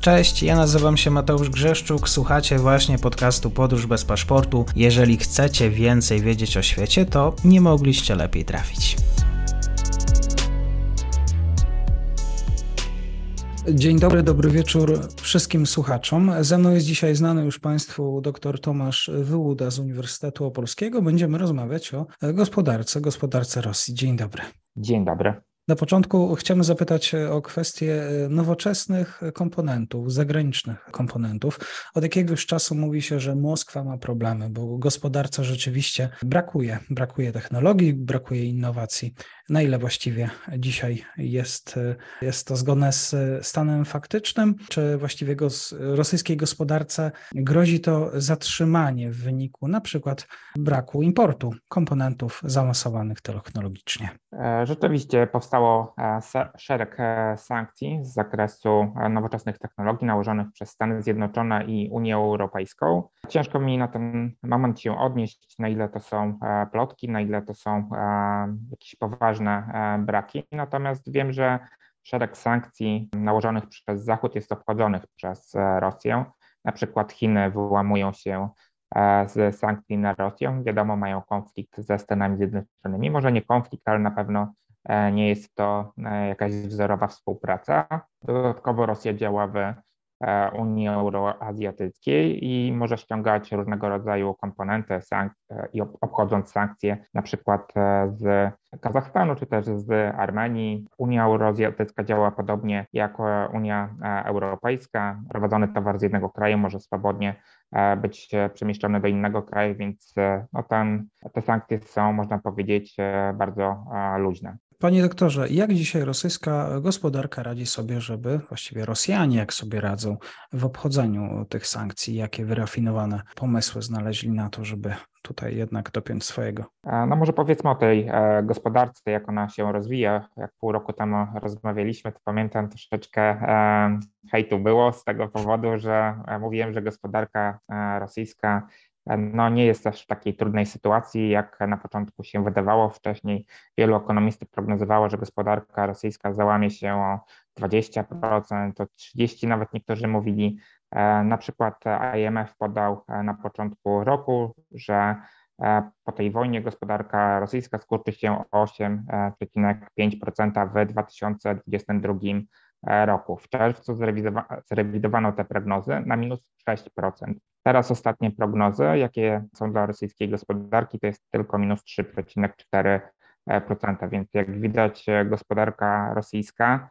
Cześć, ja nazywam się Mateusz Grzeszczuk, słuchacie właśnie podcastu Podróż bez paszportu. Jeżeli chcecie więcej wiedzieć o świecie, to nie mogliście lepiej trafić. Dzień dobry, dobry wieczór wszystkim słuchaczom. Ze mną jest dzisiaj znany już Państwu dr Tomasz Wyłuda z Uniwersytetu Opolskiego. Będziemy rozmawiać o gospodarce Rosji. Dzień dobry. Dzień dobry. Na początku chciałbym zapytać o kwestię nowoczesnych komponentów, zagranicznych komponentów. Od jakiegoś czasu mówi się, że Moskwa ma problemy, bo gospodarce rzeczywiście brakuje technologii, brakuje innowacji. Na ile właściwie dzisiaj jest to zgodne z stanem faktycznym? Czy właściwie rosyjskiej gospodarce grozi to zatrzymanie w wyniku na przykład braku importu komponentów zaawansowanych technologicznie? Rzeczywiście powstało szereg sankcji z zakresu nowoczesnych technologii nałożonych przez Stany Zjednoczone i Unię Europejską. Ciężko mi na ten moment się odnieść, na ile to są plotki, na ile to są jakieś poważne braki. Natomiast wiem, że szereg sankcji nałożonych przez Zachód jest obchodzonych przez Rosję. Na przykład Chiny wyłamują się z sankcji na Rosję. Wiadomo, mają konflikt ze Stanami Zjednoczonymi. Może nie konflikt, ale na pewno nie jest to jakaś wzorowa współpraca. Dodatkowo Rosja działa w Unii Euroazjatyckiej i może ściągać różnego rodzaju komponenty obchodząc sankcje, na przykład z Kazachstanu czy też z Armenii. Unia Euroazjatycka działa podobnie jak Unia Europejska. Prowadzony towar z jednego kraju może swobodnie być przemieszczony do innego kraju, więc te sankcje są, można powiedzieć, bardzo luźne. Panie doktorze, jak dzisiaj rosyjska gospodarka radzi sobie, właściwie Rosjanie jak sobie radzą w obchodzeniu tych sankcji? Jakie wyrafinowane pomysły znaleźli na to, żeby tutaj jednak dopiąć swojego? No może powiedzmy o tej gospodarce, jak ona się rozwija. Jak pół roku temu rozmawialiśmy, to pamiętam, troszeczkę hejtu było z tego powodu, że mówiłem, że gospodarka rosyjska nie jest aż w takiej trudnej sytuacji, jak na początku się wydawało. Wcześniej wielu ekonomistów prognozowało, że gospodarka rosyjska załamie się o 20%, o 30%, nawet niektórzy mówili. Na przykład IMF podał na początku roku, że po tej wojnie gospodarka rosyjska skurczy się o 8,5% w 2022 roku. W czerwcu zrewidowano te prognozy na minus 6%. Teraz ostatnie prognozy, jakie są dla rosyjskiej gospodarki, to jest tylko minus 3,4%, więc jak widać gospodarka rosyjska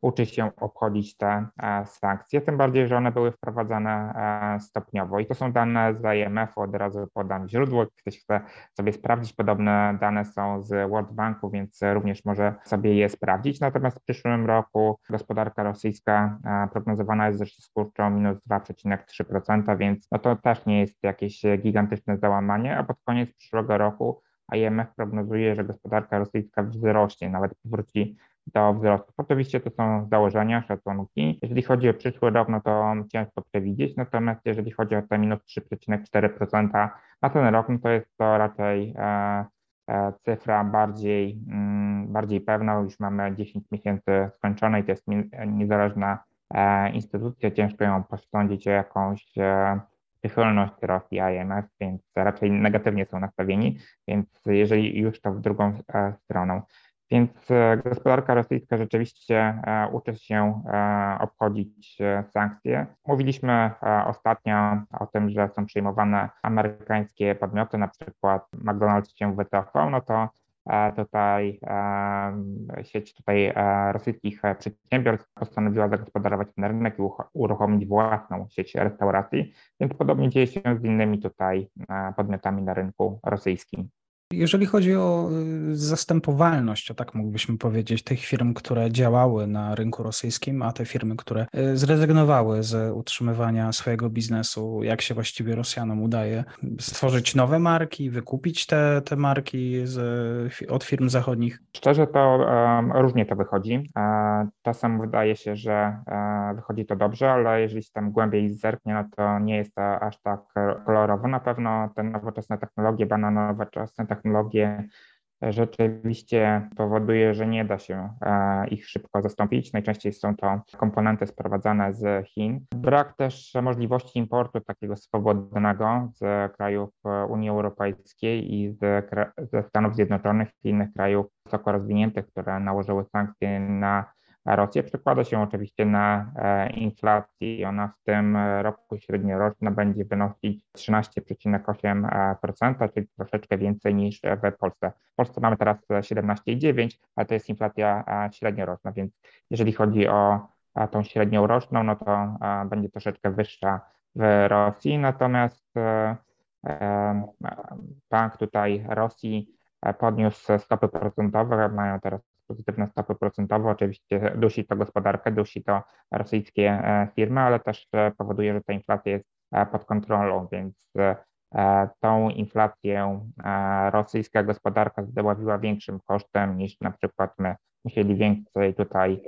uczy się obchodzić te sankcje, tym bardziej, że one były wprowadzane stopniowo i to są dane z IMF-u, od razu podam źródło, jak ktoś chce sobie sprawdzić, podobne dane są z World Banku, więc również może sobie je sprawdzić, natomiast w przyszłym roku gospodarka rosyjska prognozowana jest, że się skurczy o minus 2,3%, więc to też nie jest jakieś gigantyczne załamanie, a pod koniec przyszłego roku IMF prognozuje, że gospodarka rosyjska wzrośnie, nawet powróci do wzrostu. Oczywiście to są założenia, szacunki. Jeżeli chodzi o przyszły rok, no to ciężko przewidzieć, natomiast jeżeli chodzi o te minus 3,4% na ten rok, no to jest to raczej cyfra bardziej pewna. Już mamy 10 miesięcy skończone i to jest niezależna instytucja. Ciężko ją posądzić o jakąś przychylność Rosji IMF, więc raczej negatywnie są nastawieni, więc jeżeli już, to w drugą stronę. Więc gospodarka rosyjska rzeczywiście uczy się obchodzić sankcje. Mówiliśmy ostatnio o tym, że są przyjmowane amerykańskie podmioty, na przykład McDonald's się wycofał, no to tutaj sieć rosyjskich przedsiębiorstw postanowiła zagospodarować ten rynek i uruchomić własną sieć restauracji, więc podobnie dzieje się z innymi tutaj podmiotami na rynku rosyjskim. Jeżeli chodzi o zastępowalność, o tak mógłbyśmy powiedzieć, tych firm, które działały na rynku rosyjskim, a te firmy, które zrezygnowały z utrzymywania swojego biznesu, jak się właściwie Rosjanom udaje stworzyć nowe marki, wykupić te marki od firm zachodnich? Szczerze to różnie to wychodzi. Czasem wydaje się, że wychodzi to dobrze, ale jeżeli się tam głębiej zerknie, no to nie jest to aż tak kolorowo. Na pewno te nowoczesne technologie, technologie rzeczywiście powoduje, że nie da się ich szybko zastąpić. Najczęściej są to komponenty sprowadzane z Chin. Brak też możliwości importu takiego swobodnego z krajów Unii Europejskiej i ze Stanów Zjednoczonych i innych krajów wysoko rozwiniętych, które nałożyły sankcje na Rosję. Przekłada się oczywiście na inflację. Ona w tym roku średnioroczna będzie wynosić 13,8%, czyli troszeczkę więcej niż w Polsce. W Polsce mamy teraz 17,9%, a to jest inflacja średnioroczna, więc jeżeli chodzi o tą średnią roczną, no to będzie troszeczkę wyższa w Rosji. Natomiast bank tutaj Rosji podniósł stopy procentowe, mają teraz pozytywne stopy procentowe, oczywiście dusi to gospodarkę, dusi to rosyjskie firmy, ale też powoduje, że ta inflacja jest pod kontrolą, więc tą inflację rosyjska gospodarka zdławiła większym kosztem niż na przykład my. Musieli więcej tutaj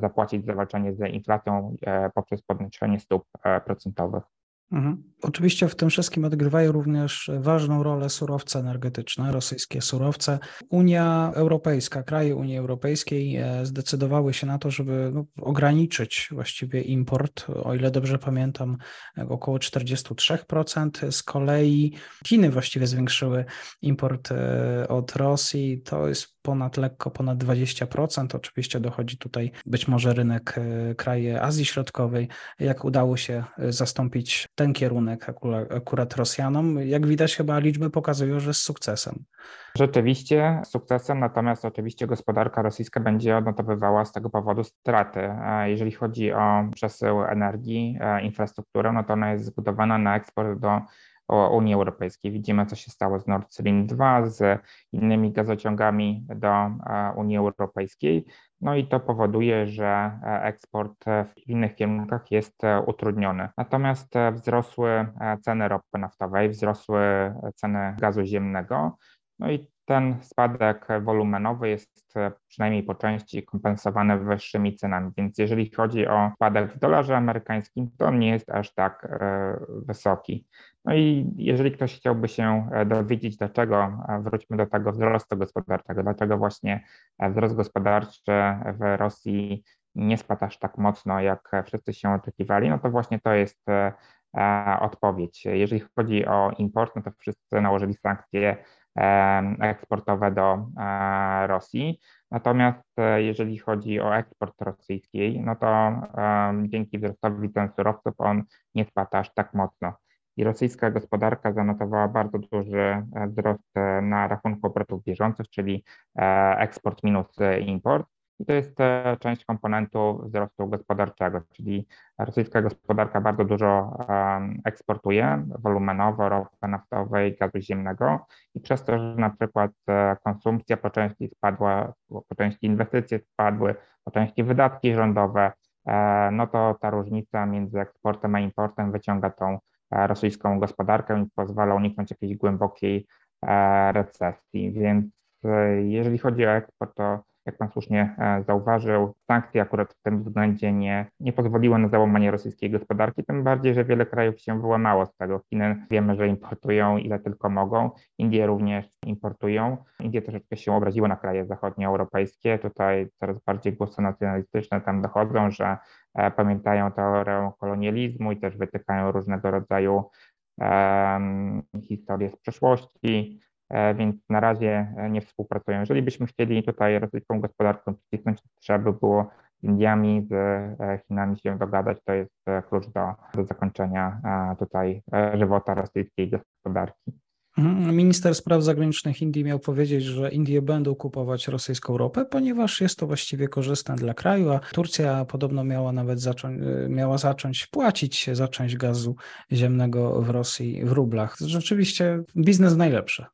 zapłacić za walczenie z inflacją poprzez podnoszenie stóp procentowych. Mhm. Oczywiście w tym wszystkim odgrywają również ważną rolę surowce energetyczne, rosyjskie surowce. Unia Europejska, kraje Unii Europejskiej zdecydowały się na to, żeby ograniczyć właściwie import, o ile dobrze pamiętam, około 43%. Z kolei Chiny właściwie zwiększyły import od Rosji, to jest ponad 20%. Oczywiście dochodzi tutaj być może rynek, kraje Azji Środkowej. Jak udało się zastąpić ten kierunek akurat Rosjanom? Jak widać, chyba liczby pokazują, że z sukcesem. Rzeczywiście z sukcesem, natomiast oczywiście gospodarka rosyjska będzie odnotowywała z tego powodu straty. Jeżeli chodzi o przesył energii, infrastrukturę, no to ona jest zbudowana na eksport do Unii Europejskiej. Widzimy, co się stało z Nord Stream 2, z innymi gazociągami do Unii Europejskiej. No i to powoduje, że eksport w innych kierunkach jest utrudniony. Natomiast wzrosły ceny ropy naftowej, wzrosły ceny gazu ziemnego. No i ten spadek wolumenowy jest przynajmniej po części kompensowany wyższymi cenami, więc jeżeli chodzi o spadek w dolarze amerykańskim, to on nie jest aż tak wysoki. No i jeżeli ktoś chciałby się dowiedzieć, dlaczego, wróćmy do tego wzrostu gospodarczego, dlaczego właśnie wzrost gospodarczy w Rosji nie spadł aż tak mocno, jak wszyscy się oczekiwali, no to właśnie to jest odpowiedź. Jeżeli chodzi o import, no to wszyscy nałożyli sankcje eksportowe do Rosji. Natomiast jeżeli chodzi o eksport rosyjski, no to dzięki wzrostowi cen surowców on nie spada aż tak mocno. I rosyjska gospodarka zanotowała bardzo duży wzrost na rachunku obrotów bieżących, czyli eksport minus import. I to jest część komponentu wzrostu gospodarczego, czyli rosyjska gospodarka bardzo dużo eksportuje wolumenowo ropy naftowej, gazu ziemnego i przez to, że na przykład konsumpcja po części spadła, po części inwestycje spadły, po części wydatki rządowe, no to ta różnica między eksportem a importem wyciąga tą rosyjską gospodarkę i pozwala uniknąć jakiejś głębokiej recesji. Więc jeżeli chodzi o eksport, to jak pan słusznie zauważył, sankcje akurat w tym względzie nie pozwoliły na załamanie rosyjskiej gospodarki, tym bardziej, że wiele krajów się wyłamało z tego. Chiny wiemy, że importują ile tylko mogą, Indie również importują. Indie troszeczkę się obraziły na kraje zachodnioeuropejskie, tutaj coraz bardziej głosy nacjonalistyczne tam dochodzą, że pamiętają teorię kolonializmu i też wytykają różnego rodzaju historie z przeszłości. Więc na razie nie współpracują. Jeżeli byśmy chcieli tutaj rosyjską gospodarkę przycisnąć, trzeba by było z Indiami, z Chinami się dogadać. To jest klucz do zakończenia tutaj żywota rosyjskiej gospodarki. Minister spraw zagranicznych Indii miał powiedzieć, że Indie będą kupować rosyjską ropę, ponieważ jest to właściwie korzystne dla kraju, a Turcja podobno miała zacząć płacić za część gazu ziemnego w Rosji w rublach. Rzeczywiście biznes najlepszy.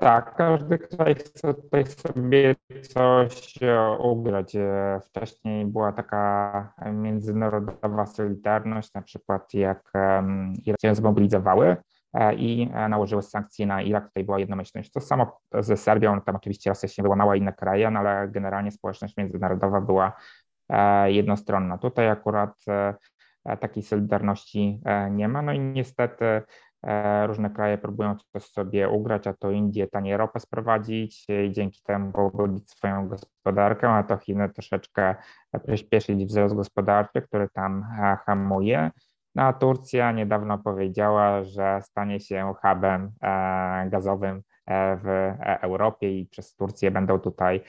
Tak, każdy kraj chce tutaj sobie coś ugrać. Wcześniej była taka międzynarodowa solidarność, na przykład jak się zmobilizowały i nałożyły sankcje na Irak, tutaj była jednomyślność. To samo ze Serbią, tam oczywiście Rosja się wyłamała, inne kraje, no ale generalnie społeczność międzynarodowa była jednostronna. Tutaj akurat takiej solidarności nie ma, no i niestety Różne kraje próbują coś sobie ugrać, a to Indie taniej ropę sprowadzić i dzięki temu pobudzić swoją gospodarkę, a to Chiny troszeczkę przyspieszyć wzrost gospodarczy, który tam hamuje. No a Turcja niedawno powiedziała, że stanie się hubem gazowym w Europie i przez Turcję będą tutaj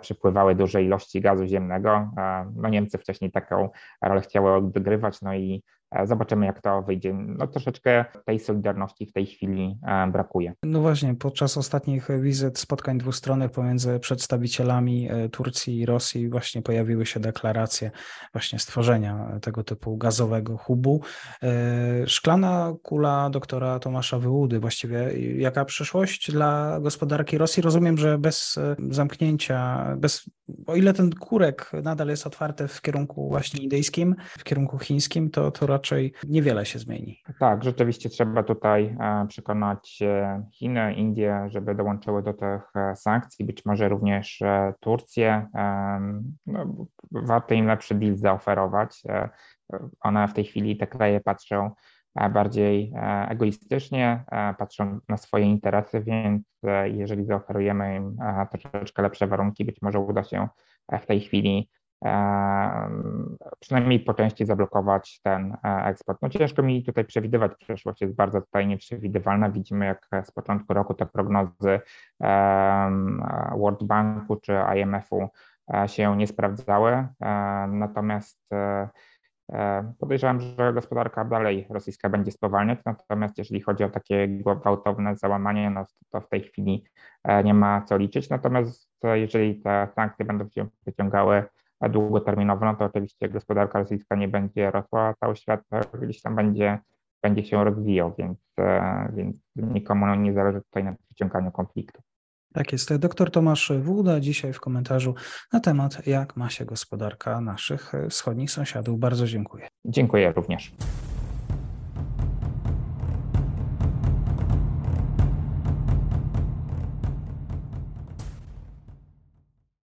przypływały duże ilości gazu ziemnego. No Niemcy wcześniej taką rolę chciały odgrywać, no i zobaczymy, jak to wyjdzie. No troszeczkę tej solidarności w tej chwili brakuje. No właśnie, podczas ostatnich wizyt, spotkań dwustronnych pomiędzy przedstawicielami Turcji i Rosji właśnie pojawiły się deklaracje właśnie stworzenia tego typu gazowego hubu. Szklana kula doktora Tomasza Wyłudy. Właściwie jaka przyszłość dla gospodarki Rosji? Rozumiem, że bez zamknięcia, o ile ten kurek nadal jest otwarty w kierunku właśnie indyjskim, w kierunku chińskim, to raczej niewiele się zmieni. Tak, rzeczywiście trzeba tutaj przekonać Chiny, Indie, żeby dołączyły do tych sankcji, być może również Turcję. No, warto im lepszy deal zaoferować. One w tej chwili, te kraje patrzą bardziej egoistycznie, patrzą na swoje interesy, więc jeżeli zaoferujemy im troszeczkę lepsze warunki, być może uda się w tej chwili przynajmniej po części zablokować ten eksport. No ciężko mi tutaj przewidywać, przyszłość jest bardzo tutaj nieprzewidywalna. Widzimy, jak z początku roku te prognozy World Banku czy IMF-u się nie sprawdzały, natomiast podejrzewam, że gospodarka dalej rosyjska będzie spowalniać, natomiast jeżeli chodzi o takie gwałtowne załamanie, no to w tej chwili nie ma co liczyć, natomiast jeżeli te sankcje będą się przeciągały długoterminowo, no to oczywiście gospodarka rosyjska nie będzie rosła, cały świat gdzieś tam będzie się rozwijał, więc nikomu nie zależy tutaj na przeciąganiu konfliktu. Tak jest. Doktor Tomasz Wyłuda dzisiaj w komentarzu na temat, jak ma się gospodarka naszych wschodnich sąsiadów. Bardzo dziękuję. Dziękuję również.